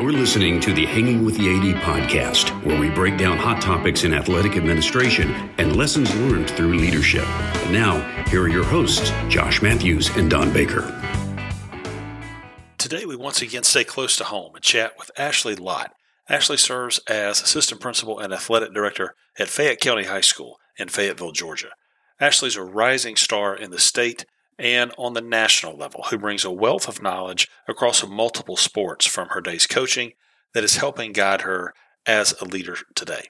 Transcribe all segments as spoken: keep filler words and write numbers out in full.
You're listening to the Hanging with the A D podcast, where we break down hot topics in athletic administration and lessons learned through leadership. And now, here are your hosts, Josh Matthews and Don Baker. Today, we once again stay close to home and chat with Ashley Lott. Ashley serves as assistant principal and athletic director at Fayette County High School in Fayetteville, Georgia. Ashley's a rising star in the state and on the national level, who brings a wealth of knowledge across multiple sports from her day's coaching that is helping guide her as a leader today.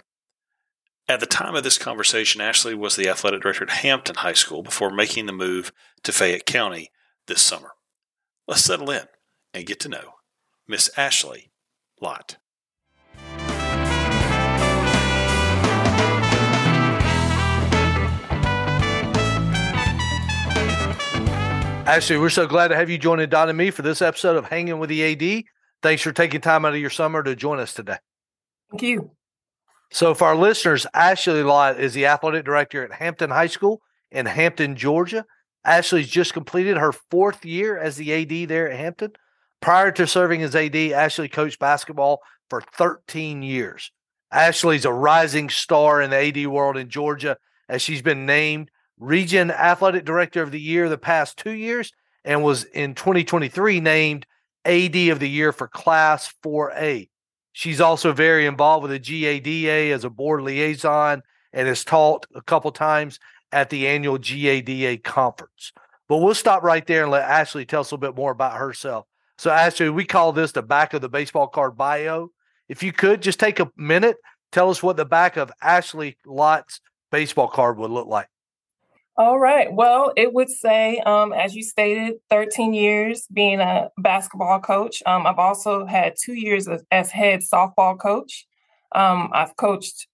At the time of this conversation, Ashley was the athletic director at Hampton High School before making the move to Fayette County this summer. Let's settle in and get to know Miss Ashley Lott. Ashley, we're so glad to have you joining Don and me for this episode of Hanging with the A D. Thanks for taking time out of your summer to join us today. Thank you. So for our listeners, Ashley Lott is the athletic director at Hampton High School in Hampton, Georgia. Ashley's just completed her fourth year as the A D there at Hampton. Prior to serving as A D, Ashley coached basketball for thirteen years. Ashley's a rising star in the A D world in Georgia, as she's been named Region Athletic Director of the Year the past two years, and was in twenty twenty-three named A D of the Year for Class four A. She's also very involved with the G A D A as a board liaison and has taught a couple times at the annual G A D A conference. But we'll stop right there and let Ashley tell us a little bit more about herself. So Ashley, we call this the back of the baseball card bio. If you could just take a minute, tell us what the back of Ashley Lott's baseball card would look like. All right. Well, it would say, um, as you stated, thirteen years being a basketball coach. Um, I've also had two years as, as head softball coach. Um, I've coached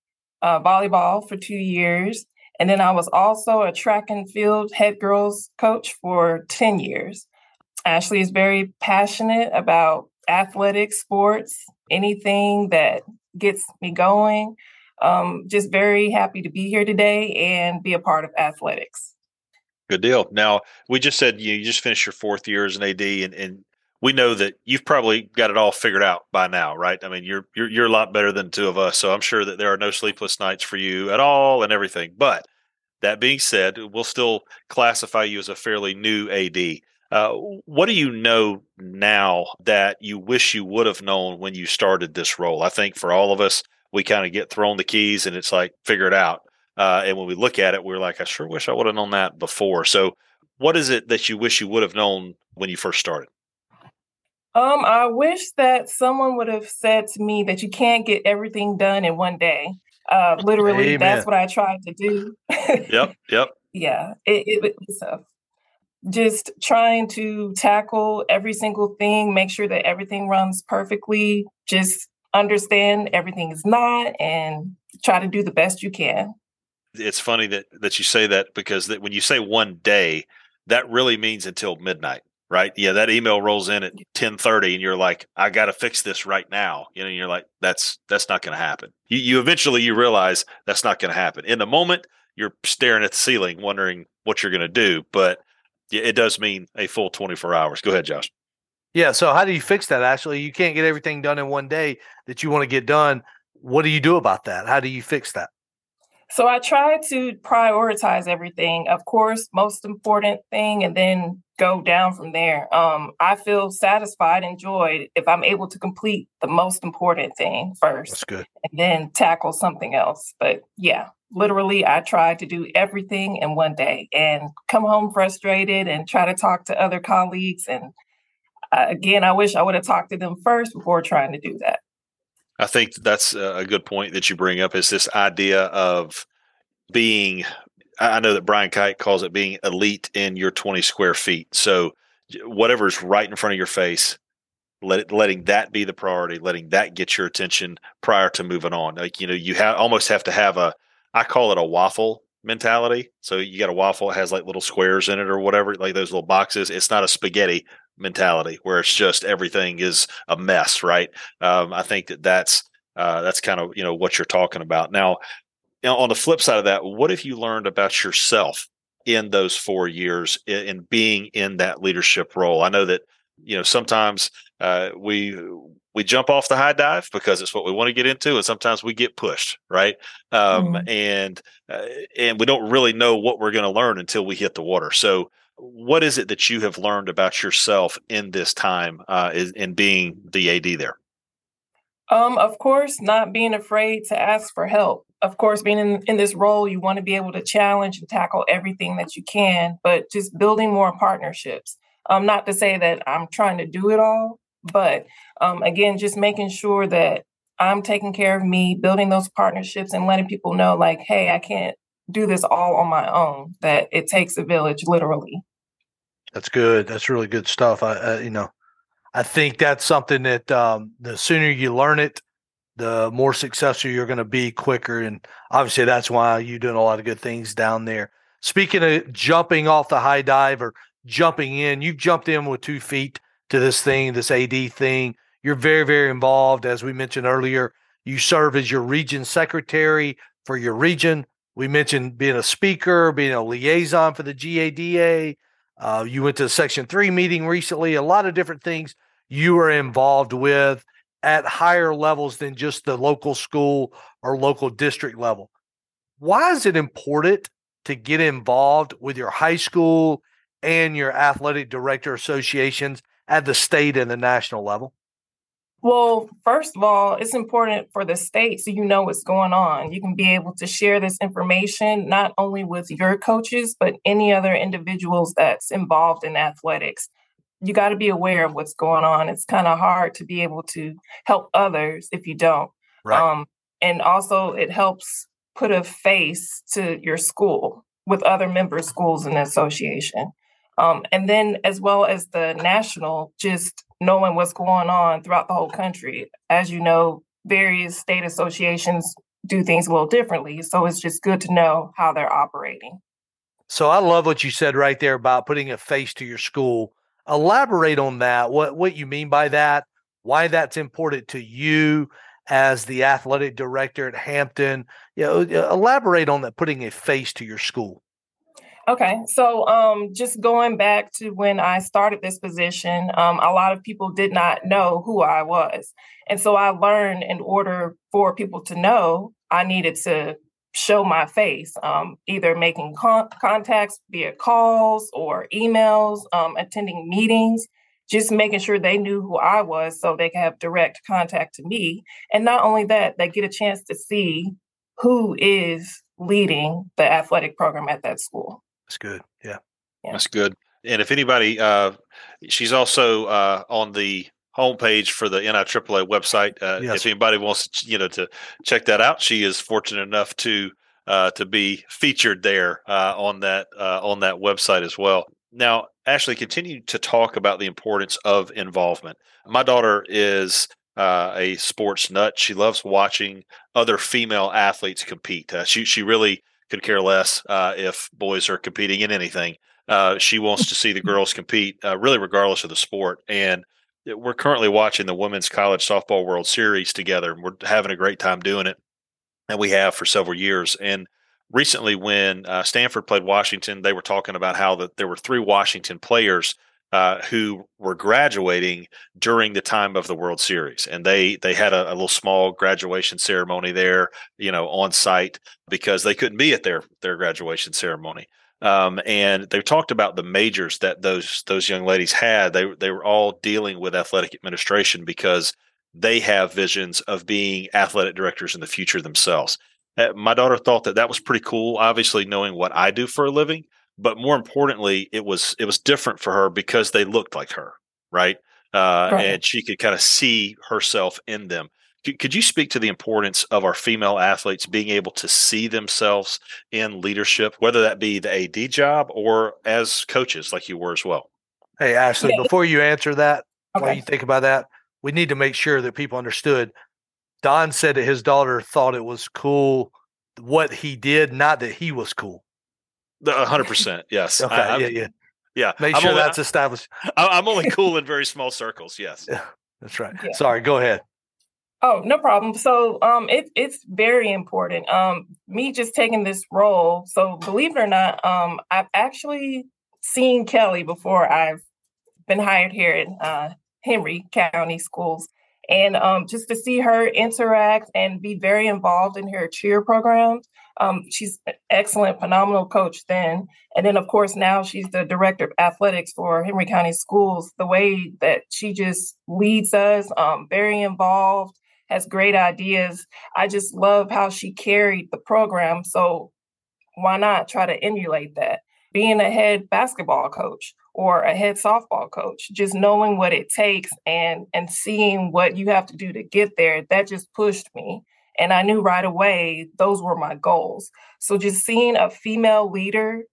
uh, volleyball for two years. And then I was also a track and field head girls coach for ten years. Ashley is very passionate about athletics, sports, anything that gets me going. Um, just very happy to be here today and be a part of athletics. Good deal. Now, we just said you, you just finished your fourth year as an A D, and, and we know that you've probably got it all figured out by now, right? I mean, you're, you're you're a lot better than the two of us, so I'm sure that there are no sleepless nights for you at all and everything. But that being said, we'll still classify you as a fairly new A D. Uh, what do you know now that you wish you would have known when you started this role? I think for all of us, we kind of get thrown the keys and it's like, figure it out. Uh, and when we look at it, we're like, I sure wish I would have known that before. So what is it that you wish you would have known when you first started? Um, I wish that someone would have said to me that you can't get everything done in one day. Uh, literally, Amen. That's what I tried to do. Yep, yep. Yeah, it, it was tough. Just trying to tackle every single thing, make sure that everything runs perfectly, just understand everything is not, and try to do the best you can. It's funny that, that you say that, because that when you say one day, that really means until midnight, right? Yeah. That email rolls in at ten thirty and you're like, I got to fix this right now. You know, you're like, that's, that's not going to happen. You, you eventually you realize that's not going to happen. In the moment, you're staring at the ceiling, wondering what you're going to do, but it does mean a full twenty-four hours. Go ahead, Josh. Yeah. So how do you fix that, Ashley? You can't get everything done in one day that you want to get done. What do you do about that? How do you fix that? So I try to prioritize everything, of course, most important thing, and then go down from there. Um, I feel satisfied and joyed if I'm able to complete the most important thing first. That's good. And then tackle something else. But yeah, literally, I try to do everything in one day and come home frustrated and try to talk to other colleagues and Uh, again, I wish I would have talked to them first before trying to do that. I think that's a good point that you bring up, is this idea of being, I know that Brian Kite calls it being elite in your twenty square feet. So whatever's right in front of your face, let it, letting that be the priority, letting that get your attention prior to moving on. Like, you know, you ha- almost have to have a, I call it a waffle mentality. So you got a waffle, it has like little squares in it or whatever, like those little boxes. It's not a spaghetti mentality where it's just everything is a mess, right? Um, I think that that's uh, that's kind of, you know, what you're talking about. Now, you know, on the flip side of that, what have you learned about yourself in those four years in, in being in that leadership role? I know that you know, sometimes uh, we we jump off the high dive because it's what we want to get into, and sometimes we get pushed, right? Um, mm-hmm. And uh, and we don't really know what we're going to learn until we hit the water. So, what is it that you have learned about yourself in this time uh, is, in being the A D there? Um, of course, not being afraid to ask for help. Of course, being in, in this role, you want to be able to challenge and tackle everything that you can, but just building more partnerships. Um, not to say that I'm trying to do it all, but um, again, just making sure that I'm taking care of me, building those partnerships and letting people know like, hey, I can't do this all on my own, that it takes a village, literally. That's good. That's really good stuff. I, uh, you know, I think that's something that um, the sooner you learn it, the more successful you're going to be quicker. And obviously that's why you're doing a lot of good things down there. Speaking of jumping off the high dive or jumping in, you've jumped in with two feet to this thing, this A D thing. You're very, very involved. As we mentioned earlier, you serve as your region secretary for your region. We mentioned being a speaker, being a liaison for the G A D A. Uh, you went to a Section three meeting recently, a lot of different things you are involved with at higher levels than just the local school or local district level. Why is it important to get involved with your high school and your athletic director associations at the state and the national level? Well, first of all, it's important for the state so you know what's going on. You can be able to share this information not only with your coaches, but any other individuals that's involved in athletics. You got to be aware of what's going on. It's kind of hard to be able to help others if you don't. Right. Um, and also it helps put a face to your school with other member schools in the association. Um, and then as well as the national, just knowing what's going on throughout the whole country. As you know, various state associations do things a little differently. So it's just good to know how they're operating. So I love what you said right there about putting a face to your school. Elaborate on that, what what you mean by that, why that's important to you as the athletic director at Hampton. You know, elaborate on that, putting a face to your school. Okay, so um, just going back to when I started this position, um, a lot of people did not know who I was. And so I learned in order for people to know, I needed to show my face, um, either making con- contacts via calls or emails, um, attending meetings, just making sure they knew who I was so they could have direct contact to me. And not only that, they get a chance to see who is leading the athletic program at that school. That's good. Yeah. yeah. That's good. And if anybody, uh, she's also uh, on the homepage for the N I A A A website. Uh, yes. If anybody wants to, you know, to check that out, she is fortunate enough to uh, to be featured there uh, on that uh, on that website as well. Now, Ashley, continue to talk about the importance of involvement. My daughter is Uh, a sports nut. She loves watching other female athletes compete. Uh, she she really could care less uh, if boys are competing in anything. Uh, she wants to see the girls compete, uh, really regardless of the sport. And we're currently watching the Women's College Softball World Series together, and we're having a great time doing it, and we have for several years. And recently when uh, Stanford played Washington, they were talking about how that there were three Washington players Uh, who were graduating during the time of the World Series. And they they had a, a little small graduation ceremony there, you know, on site because they couldn't be at their their graduation ceremony. Um, and they talked about the majors that those those young ladies had. They they were all dealing with athletic administration because they have visions of being athletic directors in the future themselves. Uh, my daughter thought that that was pretty cool, obviously knowing what I do for a living. But more importantly, it was it was different for her because they looked like her, right? Uh, right. And she could kind of see herself in them. C- could you speak to the importance of our female athletes being able to see themselves in leadership, whether that be the A D job or as coaches like you were as well? Hey, Ashley, before you answer that, okay. While you think about that, we need to make sure that people understood. Don said that his daughter thought it was cool what he did, not that he was cool. A hundred percent. Yes. Okay, I, yeah. Yeah. Yeah. Make I'm sure only, that's established. I, I'm only cool in very small circles. Yes. Yeah, that's right. Yeah. Sorry. Go ahead. Oh, no problem. So, um, it, it's very important. Um, me just taking this role. So believe it or not, um, I've actually seen Kelly before I've been hired here at uh, Henry County Schools. And um, just to see her interact and be very involved in her cheer programs. Um, she's an excellent, phenomenal coach then. And then, of course, now she's the director of athletics for Henry County Schools. The way that she just leads us, um, very involved, has great ideas. I just love how she carried the program. So why not try to emulate that? Being a head basketball coach or a head softball coach, just knowing what it takes and and seeing what you have to do to get there, that just pushed me. And I knew right away those were my goals. So just seeing a female leader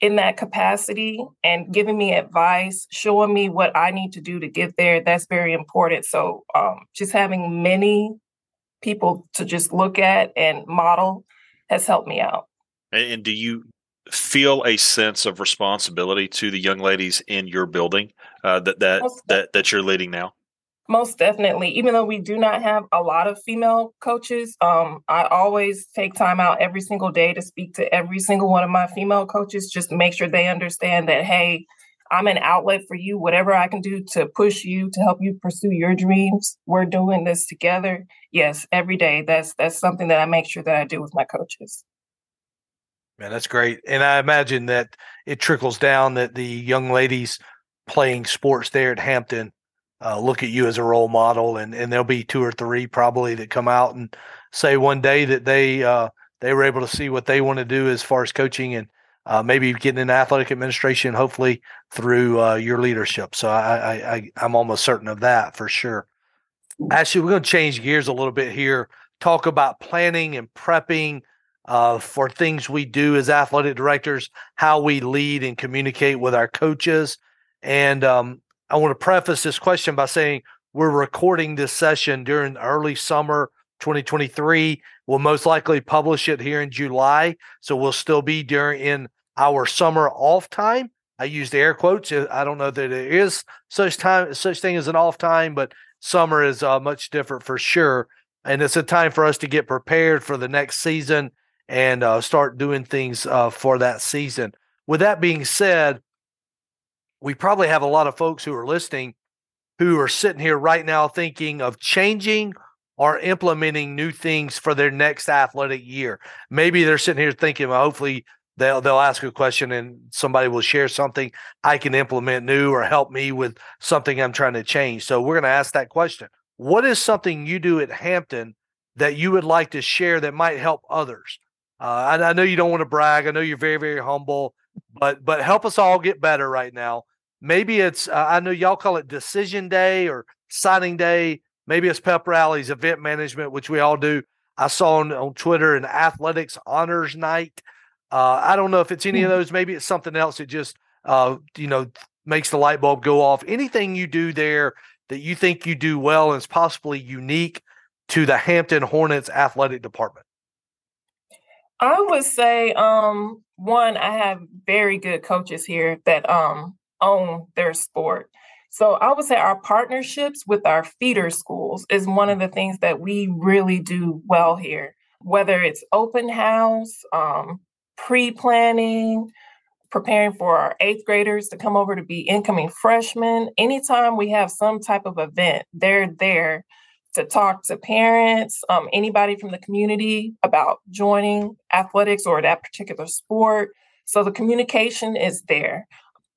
in that capacity and giving me advice, showing me what I need to do to get there, that's very important. So um, just having many people to just look at and model has helped me out. And do you feel a sense of responsibility to the young ladies in your building uh, that that, that that you're leading now? Most definitely. Even though we do not have a lot of female coaches, um, I always take time out every single day to speak to every single one of my female coaches, just to make sure they understand that, hey, I'm an outlet for you. Whatever I can do to push you, to help you pursue your dreams, we're doing this together. Yes, every day. That's that's something that I make sure that I do with my coaches. Man, that's great. And I imagine that it trickles down that the young ladies playing sports there at Hampton Uh, look at you as a role model, and, and there'll be two or three probably that come out and say one day that they uh, they were able to see what they want to do as far as coaching and uh, maybe getting into athletic administration, hopefully through uh, your leadership. So I, I, I, I'm almost certain of that for sure. Ashley, we're going to change gears a little bit here, talk about planning and prepping uh, for things we do as athletic directors, how we lead and communicate with our coaches. And um I want to preface this question by saying we're recording this session during early summer twenty twenty-three. We'll most likely publish it here in July. So we'll still be during in our summer off time. I use the air quotes. I don't know that there is such time, such thing as an off time, but summer is uh, much different for sure. And it's a time for us to get prepared for the next season and uh, start doing things uh, for that season. With that being said, we probably have a lot of folks who are listening who are sitting here right now thinking of changing or implementing new things for their next athletic year. Maybe they're sitting here thinking, well, hopefully they'll they'll ask a question and somebody will share something I can implement new or help me with something I'm trying to change. So we're going to ask that question. What is something you do at Hampton that you would like to share that might help others? Uh, I, I know you don't want to brag. I know you're very, very humble, but but help us all get better right now. Maybe it's, uh, I know y'all call it decision day or signing day. Maybe it's pep rallies, event management, which we all do. I saw on, on Twitter an athletics honors night. Uh, I don't know if it's any of those. Maybe it's something else that just, uh, you know, makes the light bulb go off. Anything you do there that you think you do well and is possibly unique to the Hampton Hornets athletic department. I would say, um, one, I have very good coaches here that, um, own their sport. So I would say our partnerships with our feeder schools is one of the things that we really do well here, whether it's open house, um, pre-planning, preparing for our eighth graders to come over to be incoming freshmen. Anytime we have some type of event, they're there to talk to parents, um, anybody from the community about joining athletics or that particular sport. So the communication is there.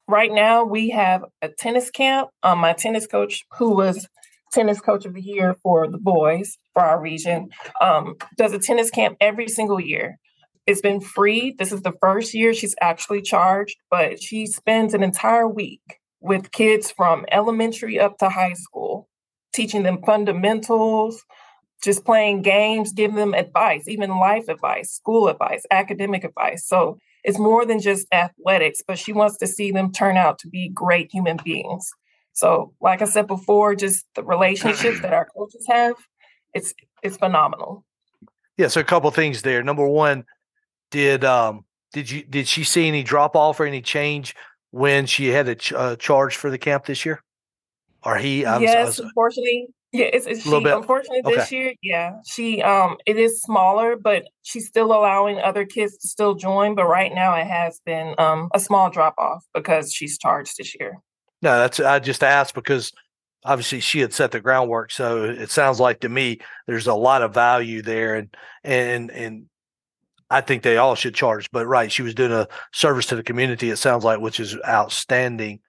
Right now, we have a tennis camp. Um, my tennis coach, who was tennis coach of the year for the boys for our region, um, does a tennis camp every single year. It's been free. This is the first year she's actually charged, but she spends an entire week with kids from elementary up to high school, teaching them fundamentals, just playing games, giving them advice, even life advice, school advice, academic advice. So it's more than just athletics, but she wants to see them turn out to be great human beings. So like I said before, just the relationships that our coaches have, it's it's phenomenal. Yeah, so a couple of things there. Number one, did um did you did she see any drop off or any change when she had a ch- uh, charge for the camp this year? Or he? I'm, yes, I'm unfortunately. Yeah, it's, it's she, unfortunately okay. This year, yeah, she um, it is smaller, but she's still allowing other kids to still join. But right now, it has been um, a small drop off because she's charged this year. No, that's, I just asked because obviously she had set the groundwork. So it sounds like to me, there's a lot of value there, and, and, and I think they all should charge, but right. She was doing a service to the community, it sounds like, which is outstanding.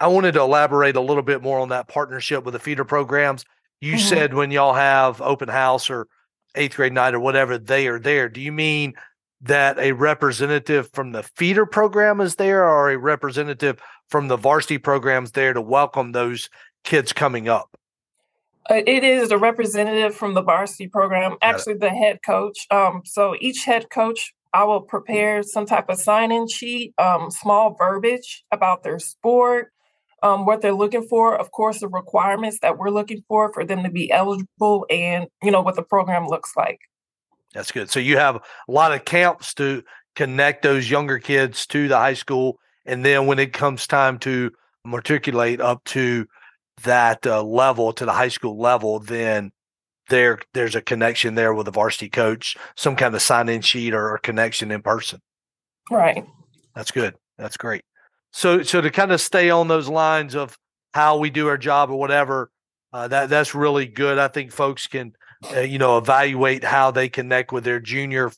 I wanted to elaborate a little bit more on that partnership with the feeder programs. You mm-hmm. said when y'all have open house or eighth grade night or whatever, they are there. Do you mean that a representative from the feeder program is there, or a representative from the varsity programs there to welcome those kids coming up? It is a representative from the varsity program, actually the head coach. Um, so each head coach, I will prepare some type of sign-in sheet, um, small verbiage about their sport, um, what they're looking for. Of course, the requirements that we're looking for for them to be eligible, and, you know, what the program looks like. That's good. So you have a lot of camps to connect those younger kids to the high school. And then when it comes time to matriculate up to that uh, level, to the high school level, then there there's a connection there with the varsity coach, some kind of sign-in sheet or a connection in person. Right. That's good. That's great. So so to kind of stay on those lines of how we do our job or whatever, uh, that that's really good. I think folks can uh, you know, evaluate how they connect with their junior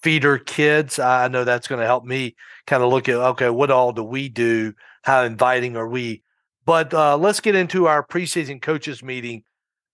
feeder kids. I know that's going to help me kind of look at, okay, what all do we do? How inviting are we? But uh, let's get into our preseason coaches meeting.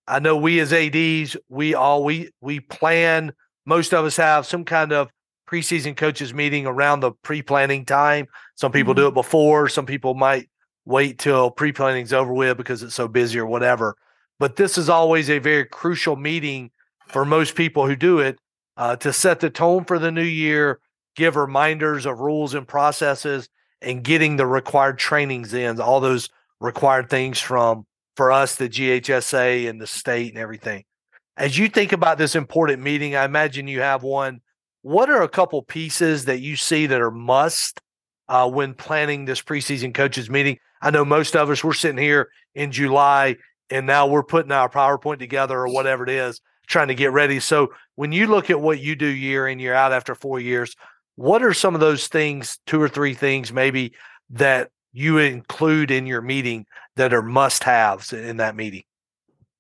I know we as A Ds, we all we we plan. Most of us have some kind of preseason coaches meeting around the pre-planning time. Some people mm-hmm. do it before. Some people might wait till pre-planning's over with because it's so busy or whatever. But this is always a very crucial meeting for most people who do it uh, to set the tone for the new year, give reminders of rules and processes, and getting the required trainings in, all those required things from, for us, the G H S A and the state and everything. As you think about this important meeting, I imagine you have one. What are a couple pieces that you see that are must uh, when planning this preseason coaches meeting? I know most of us, we're sitting here in July, and now we're putting our PowerPoint together or whatever it is, trying to get ready. So when you look at what you do year in, year out after four years, what are some of those things, two or three things maybe, that you include in your meeting that are must-haves in that meeting?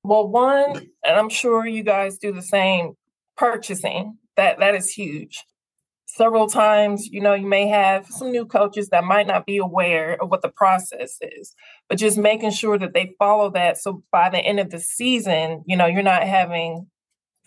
Well, one, and I'm sure you guys do the same, purchasing. That that is huge. Several times, you know, you may have some new coaches that might not be aware of what the process is, but just making sure that they follow that. So by the end of the season, you know, you're not having,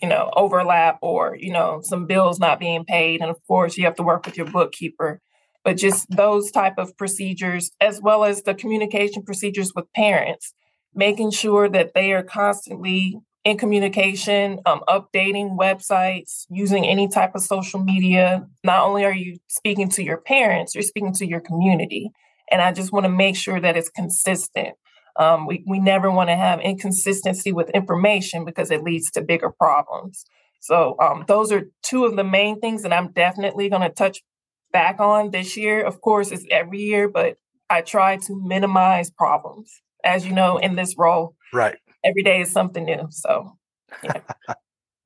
you know, overlap or, you know, some bills not being paid. And of course, you have to work with your bookkeeper. But just those type of procedures, as well as the communication procedures with parents, making sure that they are constantly in communication, um, updating websites, using any type of social media. Not only are you speaking to your parents, you're speaking to your community. And I just want to make sure that it's consistent. Um, we, we never want to have inconsistency with information because it leads to bigger problems. So um, those are two of the main things that I'm definitely going to touch back on this year. Of course, it's every year, but I try to minimize problems. As you know, in this role, right, every day is something new. So, yeah,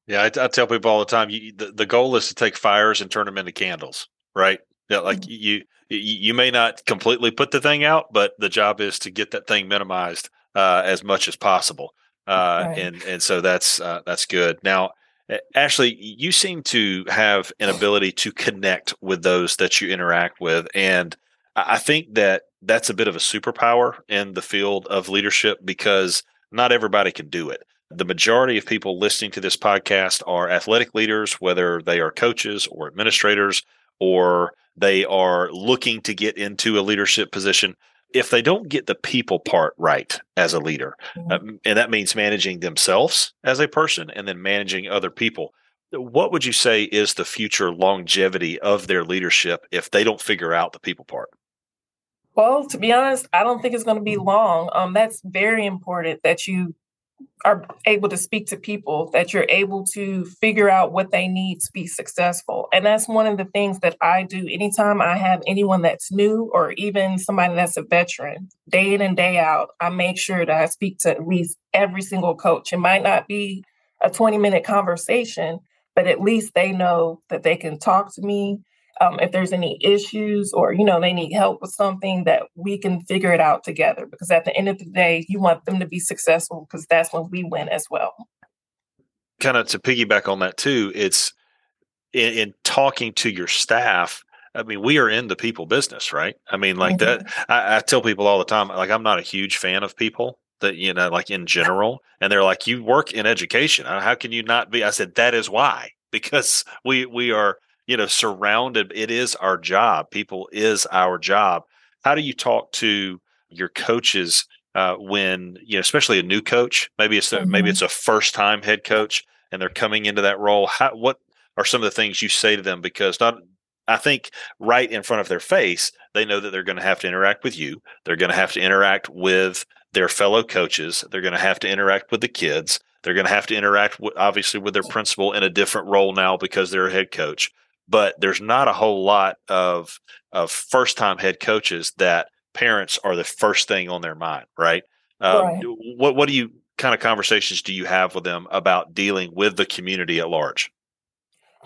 yeah I, I tell people all the time: you, the, the goal is to take fires and turn them into candles, right? Yeah, like mm-hmm. you, you, you may not completely put the thing out, but the job is to get that thing minimized uh, as much as possible. Uh, right. And and so that's uh, that's good. Now, Ashley, you seem to have an ability to connect with those that you interact with. And I think that that's a bit of a superpower in the field of leadership because not everybody can do it. The majority of people listening to this podcast are athletic leaders, whether they are coaches or administrators, or they are looking to get into a leadership position. If they don't get the people part right as a leader, um, and that means managing themselves as a person and then managing other people, what would you say is the future longevity of their leadership if they don't figure out the people part? Well, to be honest, I don't think it's going to be long. Um, that's very important that you are able to speak to people, that you're able to figure out what they need to be successful. And that's one of the things that I do anytime I have anyone that's new or even somebody that's a veteran, day in and day out, I make sure that I speak to at least every single coach. It might not be a twenty minute conversation, but at least they know that they can talk to me. um, if there's any issues or, you know, they need help with something, that we can figure it out together. Because at the end of the day, you want them to be successful, because that's when we win as well. Kind of to piggyback on that, too, it's in, in talking to your staff. I mean, we are in the people business, right? I mean, like mm-hmm. that, I, I tell people all the time, like, I'm not a huge fan of people that, you know, like in general. And they're like, you work in education. How can you not be? I said, that is why, because we, we are, you know, surrounded. It is our job. People is our job. How do you talk to your coaches uh, when, you know, especially a new coach, maybe it's, mm-hmm. maybe it's a first time head coach and they're coming into that role. How, what are some of the things you say to them? Because not, I think right in front of their face, they know that they're going to have to interact with you. They're going to have to interact with their fellow coaches. They're going to have to interact with the kids. They're going to have to interact with, obviously, with their principal in a different role now because they're a head coach. But there's not a whole lot of of first-time head coaches that parents are the first thing on their mind, right? Um, right. What what do you kind of conversations do you have with them about dealing with the community at large?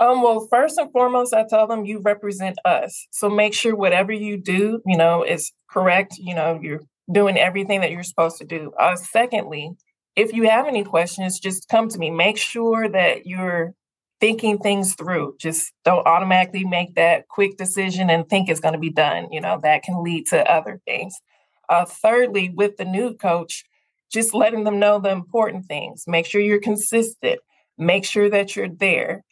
Um, well, first and foremost, I tell them you represent us. So make sure whatever you do, you know, is correct. You know, you're doing everything that you're supposed to do. Uh, secondly, if you have any questions, just come to me. Make sure that you're thinking things through. Just don't automatically make that quick decision and think it's going to be done. You know, that can lead to other things. Uh, thirdly, with the new coach, just letting them know the important things. Make sure you're consistent. Make sure that you're there.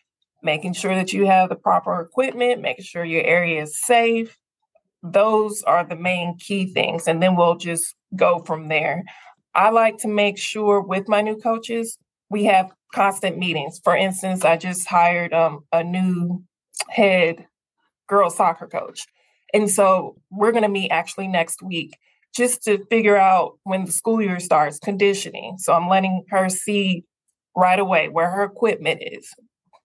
Making sure that you have the proper equipment, making sure your area is safe. Those are the main key things. And then we'll just go from there. I like to make sure with my new coaches, we have constant meetings. For instance, I just hired um, a new head girls soccer coach. And so we're going to meet actually next week just to figure out when the school year starts, conditioning. So I'm letting her see right away where her equipment is,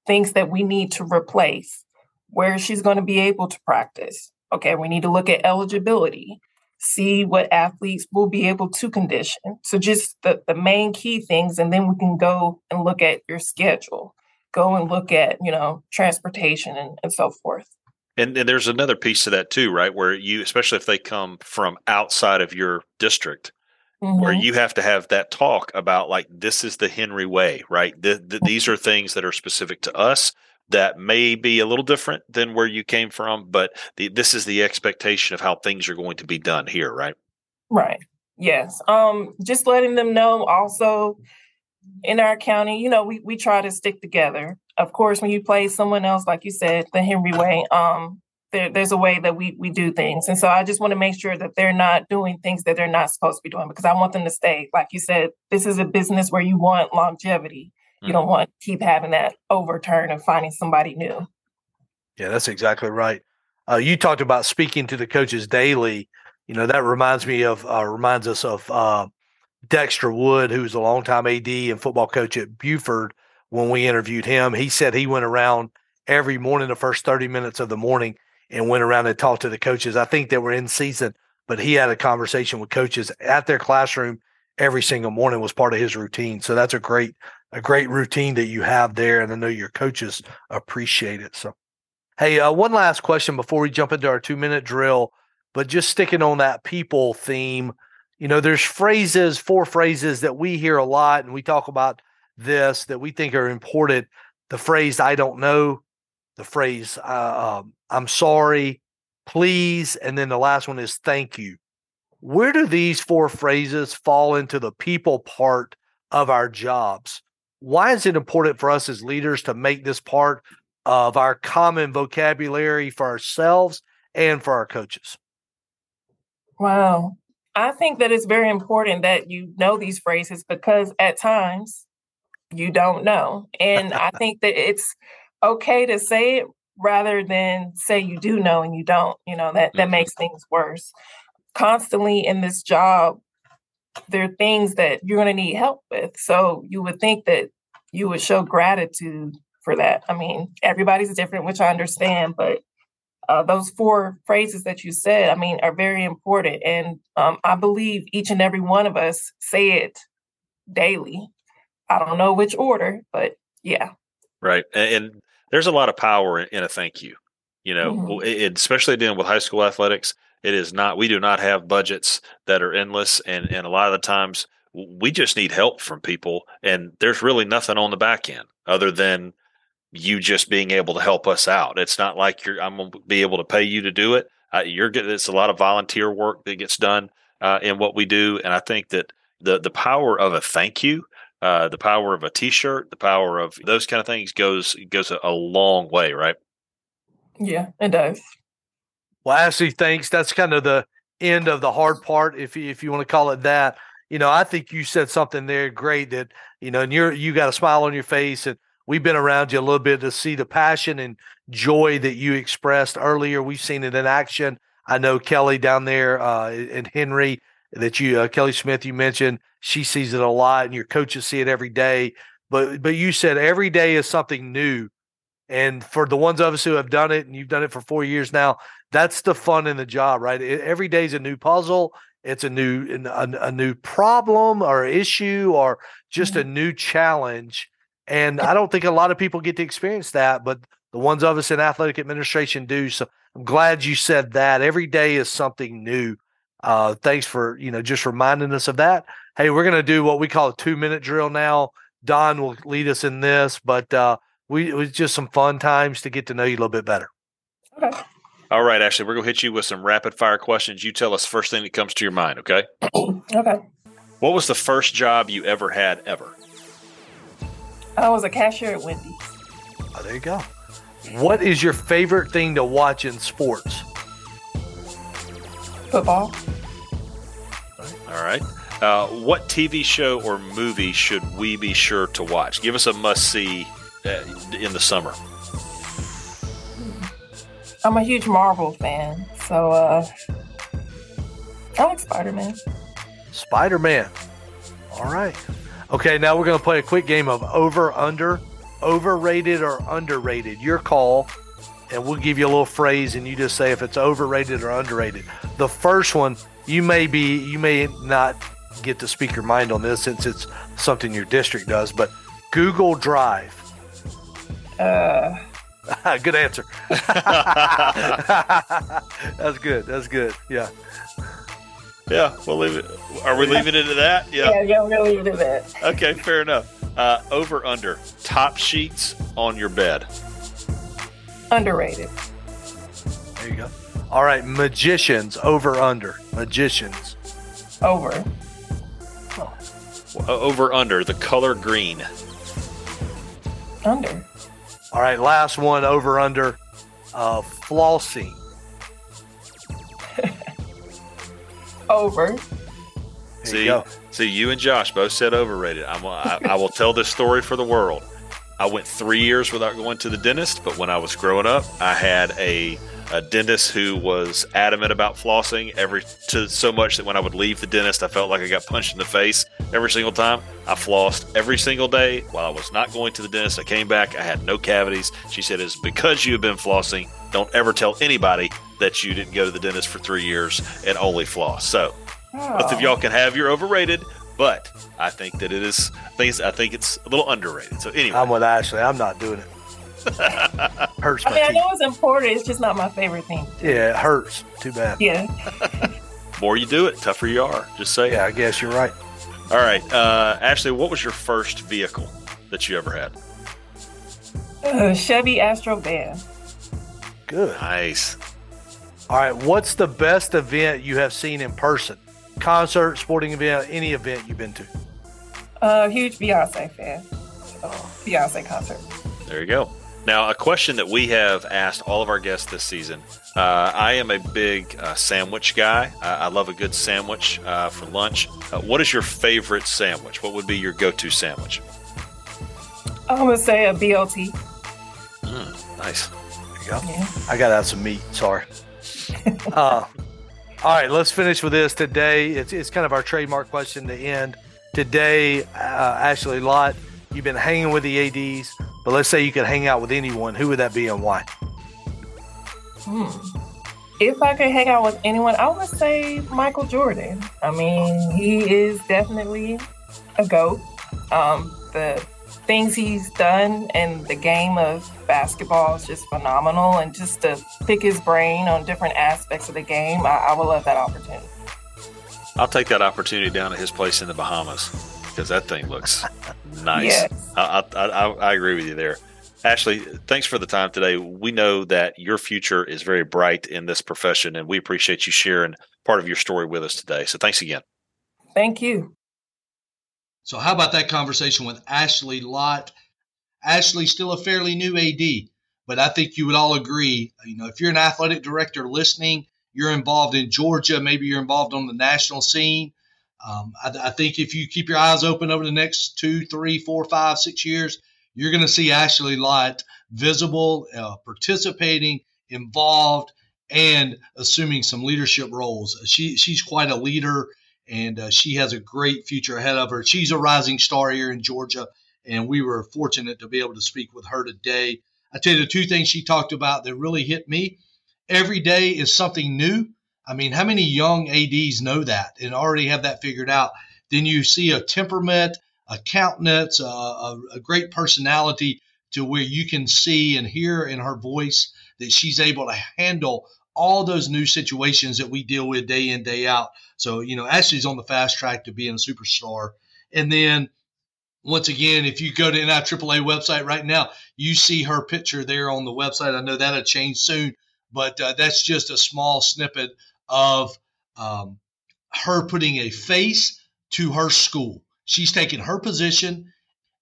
things that we need to replace, where she's going to be able to practice. Okay, we need to look at eligibility, see what athletes will be able to condition. So just the, the main key things, and then we can go and look at your schedule, go and look at, you know, transportation and, and so forth. And, and there's another piece to that too, right? Where you, especially if they come from outside of your district, mm-hmm. where you have to have that talk about, like, this is the Henry way, right? The, the, these are things that are specific to us that may be a little different than where you came from, but the, this is the expectation of how things are going to be done here, right? Right. Yes. Um, just letting them know also in our county, you know, we, we try to stick together. Of course, when you play someone else, like you said, the Henry way, um, There, there's a way that we we do things. And so I just want to make sure that they're not doing things that they're not supposed to be doing, because I want them to stay. Like you said, this is a business where you want longevity. You mm-hmm. don't want to keep having that overturn and finding somebody new. Yeah, that's exactly right. Uh, you talked about speaking to the coaches daily. You know, that reminds me of, uh, reminds us of uh, Dexter Wood, who's a longtime A D and football coach at Buford. When we interviewed him, he said he went around every morning, the first thirty minutes of the morning, and went around and talked to the coaches. I think they were in season, but he had a conversation with coaches at their classroom every single morning, was part of his routine. So that's a great, a great routine that you have there. And I know your coaches appreciate it. So, hey, uh, one last question before we jump into our two minute drill, but just sticking on that people theme, you know, there's phrases, four phrases that we hear a lot. And we talk about this that we think are important. The phrase, I don't know, the phrase, uh, um, I'm sorry, please. And then the last one is thank you. Where do these four phrases fall into the people part of our jobs? Why is it important for us as leaders to make this part of our common vocabulary for ourselves and for our coaches? Wow. I think that it's very important that you know these phrases, because at times you don't know. And I think that it's okay to say it, rather than say you do know and you don't, you know, that, that mm-hmm. makes things worse. Constantly in this job, there are things that you're going to need help with. So you would think that you would show gratitude for that. I mean, everybody's different, which I understand, but uh, those four phrases that you said, I mean, are very important. And um, I believe each and every one of us say it daily. I don't know which order, but yeah. Right. And, and- There's a lot of power in a thank you. You know, mm-hmm. it, especially dealing with high school athletics, it is not, we do not have budgets that are endless. And, and a lot of the times we just need help from people, and there's really nothing on the back end other than you just being able to help us out. It's not like you're, I'm going to be able to pay you to do it. Uh, you're getting, it's a lot of volunteer work that gets done uh, in what we do. And I think that the, the power of a thank you, uh, the power of a t-shirt, the power of those kind of things goes, goes a, a long way. Right. Yeah, it does. Well, Ashley, thanks. That's kind of the end of the hard part. If you, if you want to call it that, you know, I think you said something there great that, you know, and you're, you got a smile on your face, and we've been around you a little bit to see the passion and joy that you expressed earlier. We've seen it in action. I know Kelly down there uh, and Henry that you, uh, Kelly Smith, you mentioned, she sees it a lot, and your coaches see it every day, but, but you said every day is something new. And for the ones of us who have done it, and you've done it for four years now, that's the fun in the job, right? It, every day is a new puzzle. It's a new a, a new problem or issue or just a new challenge. And I don't think a lot of people get to experience that, but the ones of us in athletic administration do. So I'm glad you said that. Every day is something new. Uh, thanks for, you know, just reminding us of that. Hey, we're going to do what we call a two-minute drill now. Don will lead us in this, but uh, we, it was just some fun times to get to know you a little bit better. Okay. All right, Ashley, we're going to hit you with some rapid-fire questions. You tell us first thing that comes to your mind, okay? Okay. What was the first job you ever had ever? I was a cashier at Wendy's. Oh, there you go. What is your favorite thing to watch in sports? Football. All right. Uh, what T V show or movie should we be sure to watch? Give us a must-see in the summer. I'm a huge Marvel fan, so uh, I like Spider-Man. Spider-Man. All right. Okay, now we're going to play a quick game of over, under, overrated or underrated. Your call, and we'll give you a little phrase, and you just say if it's overrated or underrated. The first one, you may be, you may not get to speak your mind on this since it's something your district does, but Google Drive. Uh... Good answer. That's good. That's good. Yeah. Yeah. We'll leave it. Are we leaving it at that? Yeah. Yeah. yeah we're going to leave it at that. Okay. Fair enough. Uh, over, under. Top sheets on your bed. Underrated. There you go. All right. Magicians. Over, under. Magicians. Over. Oh. Over, under. The color green. Under. All right, last one, over, under, uh, flossing. Over. See, you see, you and Josh both said overrated. I'm, I, I will tell this story for the world. I went three years without going to the dentist, but when I was growing up, I had a, a dentist who was adamant about flossing every to, so much that when I would leave the dentist, I felt like I got punched in the face every single time. I flossed every single day while I was not going to the dentist. I came back. I had no cavities. She said, it's because you've been flossing. Don't ever tell anybody that you didn't go to the dentist for three years and only floss. So oh. both of y'all can have your overrated, but I think that it is things. I think it's a little underrated. So anyway, I'm with Ashley. I'm not doing it. Hurts. I mean, teeth. I know it's important. It's just not my favorite thing. Yeah, it hurts. Too bad. Yeah. More you do it, tougher you are. Just say. Yeah, I guess you're right. All right, uh, Ashley, what was your first vehicle that you ever had? Uh, Chevy Astro van. Good. Nice. All right, what's the best event you have seen in person? Concert, sporting event, any event you've been to? Uh, huge Beyonce fan. Oh, Beyonce concert. There you go. Now, a question that we have asked all of our guests this season. Uh, I am a big uh, sandwich guy. Uh, I love a good sandwich uh, for lunch. Uh, what is your favorite sandwich? What would be your go-to sandwich? I'm going to say a B L T. Mm, nice. There you go. Yeah. I got to have some meat. Sorry. uh, all right, let's finish with this today. It's, it's kind of our trademark question to end. Today, uh, Ashley Lott, you've been hanging with the A Ds. But let's say you could hang out with anyone. Who would that be and why? Hmm. If I could hang out with anyone, I would say Michael Jordan. I mean, he is definitely a GOAT. Um, the things he's done in the game of basketball is just phenomenal. And just to pick his brain on different aspects of the game, I, I would love that opportunity. I'll take that opportunity down at his place in the Bahamas because that thing looks nice. Yes. I, I, I, I agree with you there. Ashley, thanks for the time today. We know that your future is very bright in this profession, and we appreciate you sharing part of your story with us today. So thanks again. Thank you. So how about that conversation with Ashley Lott? Ashley's still a fairly new A D, but I think you would all agree, you know, if you're an athletic director listening, you're involved in Georgia, maybe you're involved on the national scene. Um, I, I think if you keep your eyes open over the next two, three, four, five, six years, you're going to see Ashley Lott visible, uh, participating, involved, and assuming some leadership roles. She she's quite a leader. And uh, she has a great future ahead of her. She's a rising star here in Georgia, and we were fortunate to be able to speak with her today. I tell you, the two things she talked about that really hit me. Every day is something new. I mean, how many young A Ds know that and already have that figured out? Then you see a temperament, a countenance, a, a, a great personality to where you can see and hear in her voice that she's able to handle all those new situations that we deal with day in, day out. So, you know, Ashley's on the fast track to being a superstar. And then, once again, if you go to the N I A A A website right now, you see her picture there on the website. I know that'll change soon, but uh, that's just a small snippet of um, her putting a face to her school. She's taking her position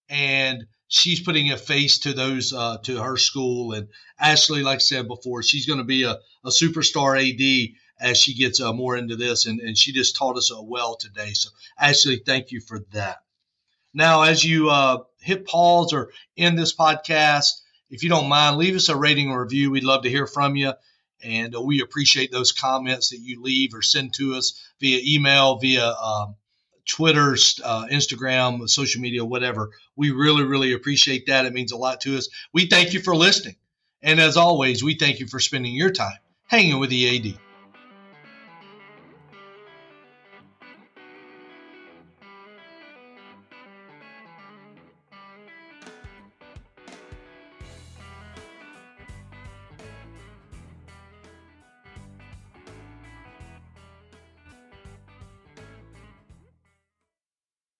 and she's putting a face to those uh, to her school. And Ashley, like I said before, she's going to be a, a superstar A D as she gets uh, more into this, and, and she just taught us uh, well today. So, Ashley, thank you for that. Now, as you uh, hit pause or end this podcast, if you don't mind, leave us a rating or review. We'd love to hear from you, and uh, we appreciate those comments that you leave or send to us via email, via um, Twitter, uh, Instagram, social media, whatever. We really, really appreciate that. It means a lot to us. We thank you for listening, and as always, we thank you for spending your time hanging with the A D.